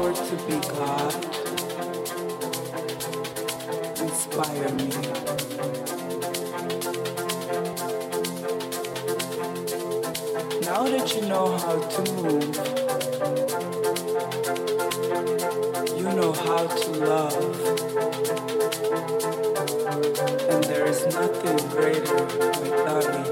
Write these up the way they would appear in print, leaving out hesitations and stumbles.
power to be God, inspire me. Now that you know how to move, you know how to love, and there is nothing greater without it.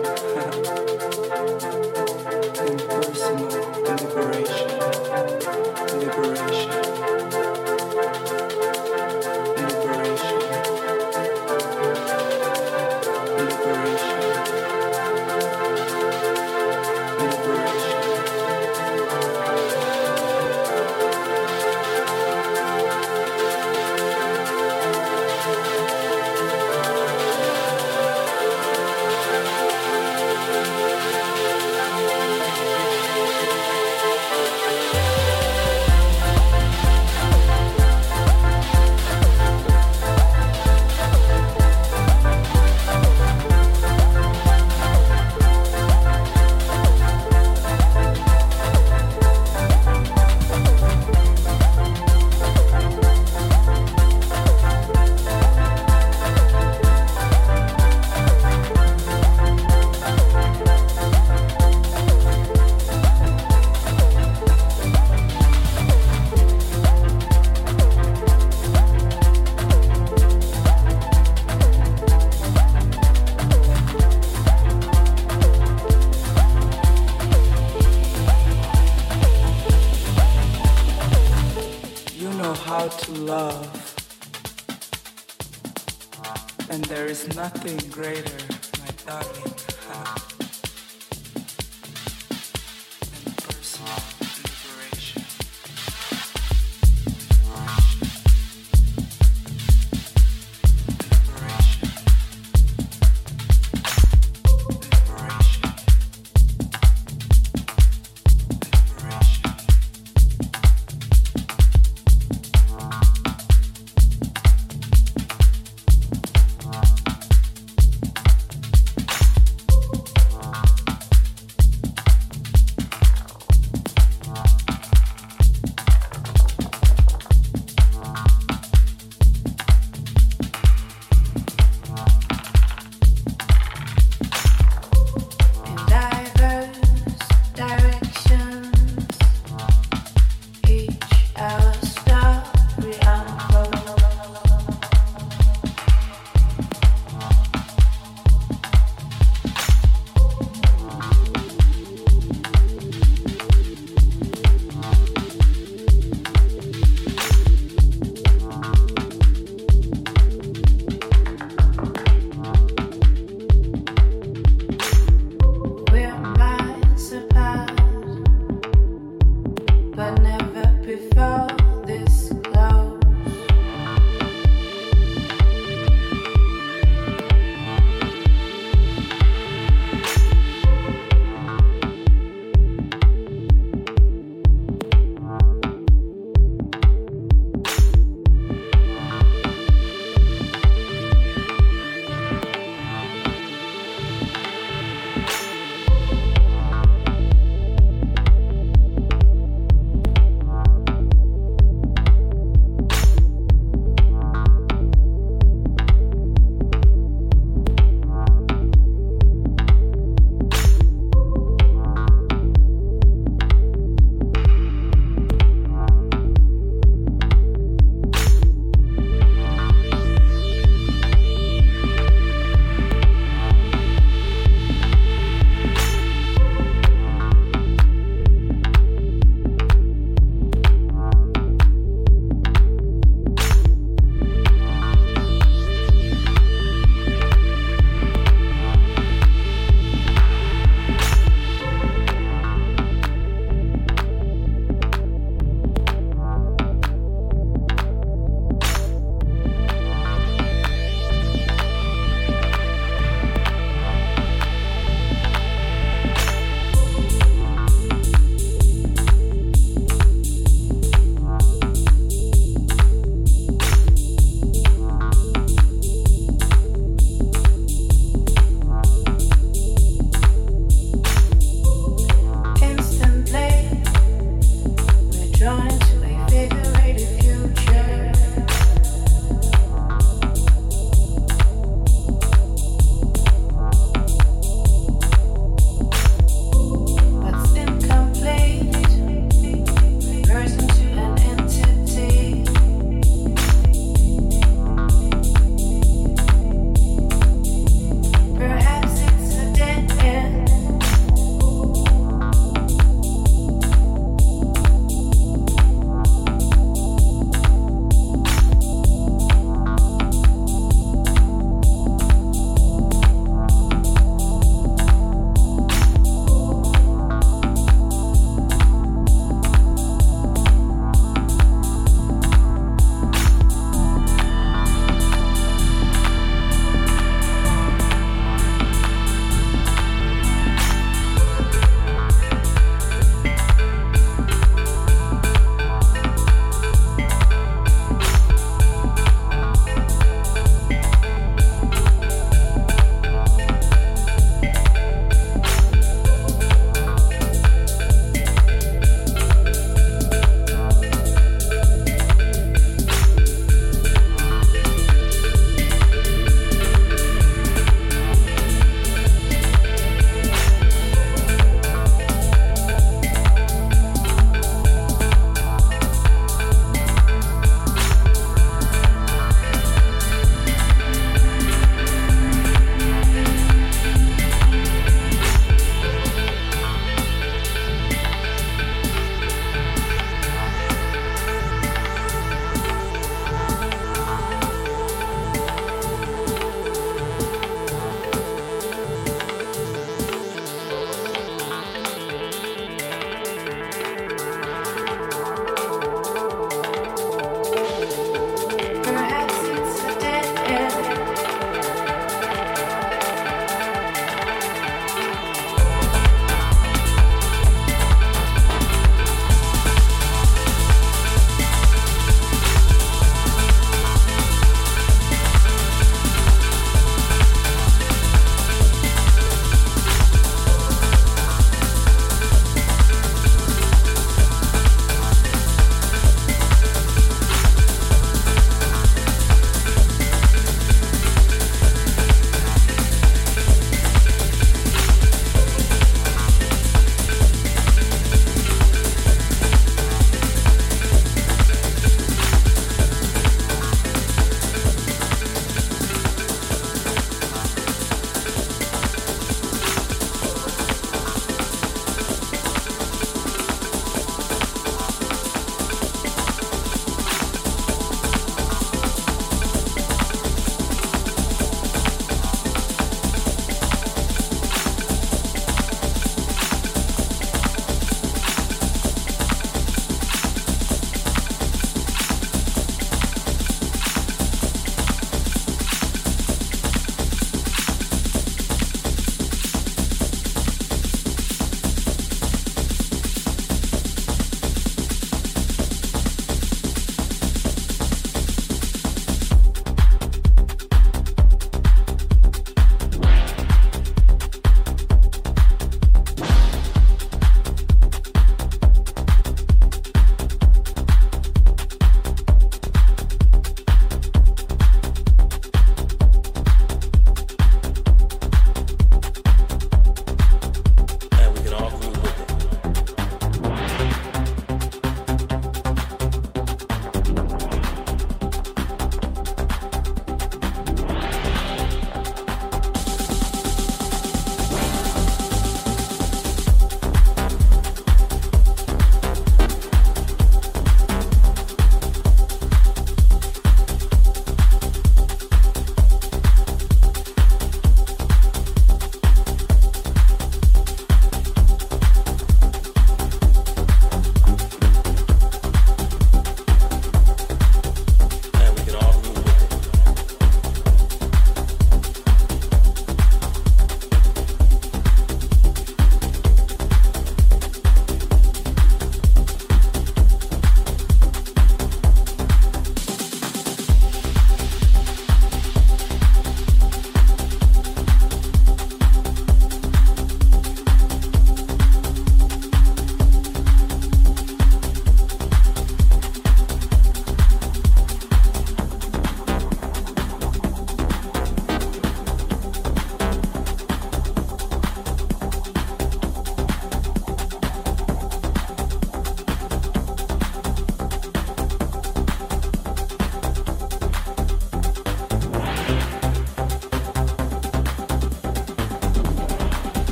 Nothing greater, my darling, than personal liberation. But never before.